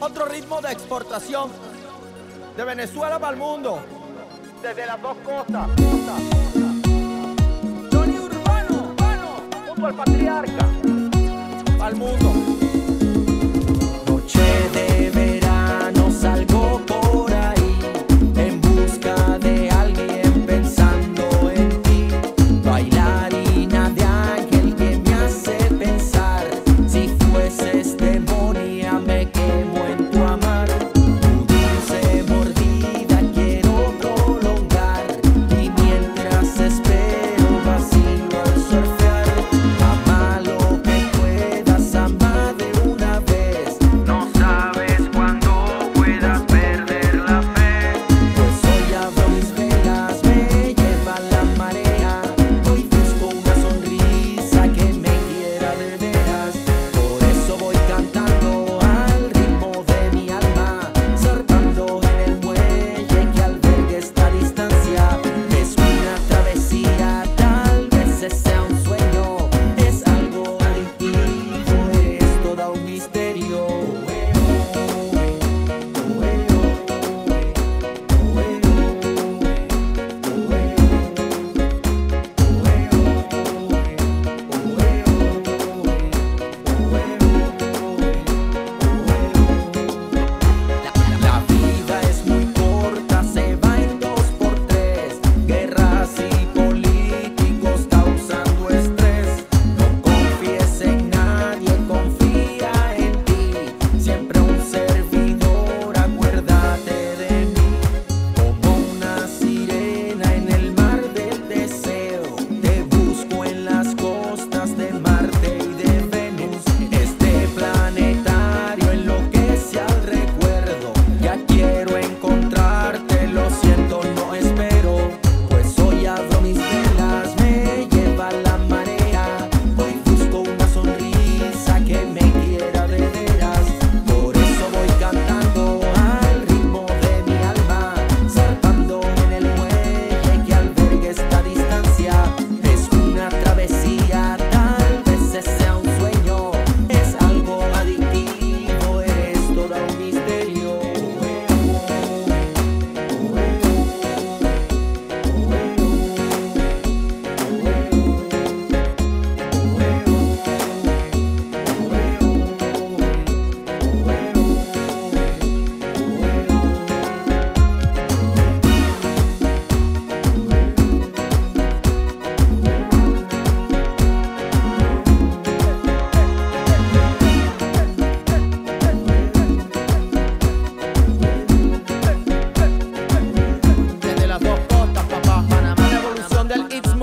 Otro ritmo de exportación de Venezuela para el mundo, desde las dos costas. Jonny Urbano, junto al patriarca, al mundo. Noche de verano salgo por ahí en busca de alguien pensando en ti. Bailarina de ángel que me hace pensar, si fueses demonia me quemo.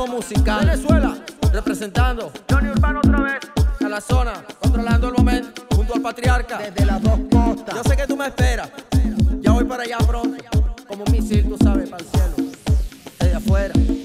Musical. Venezuela, representando Jonny Urbano otra vez, a la zona, controlando el momento, junto al patriarca, desde las dos costas. Yo sé que tú me esperas, ya voy para allá pronto, como un misil, tú sabes, para el cielo, desde afuera.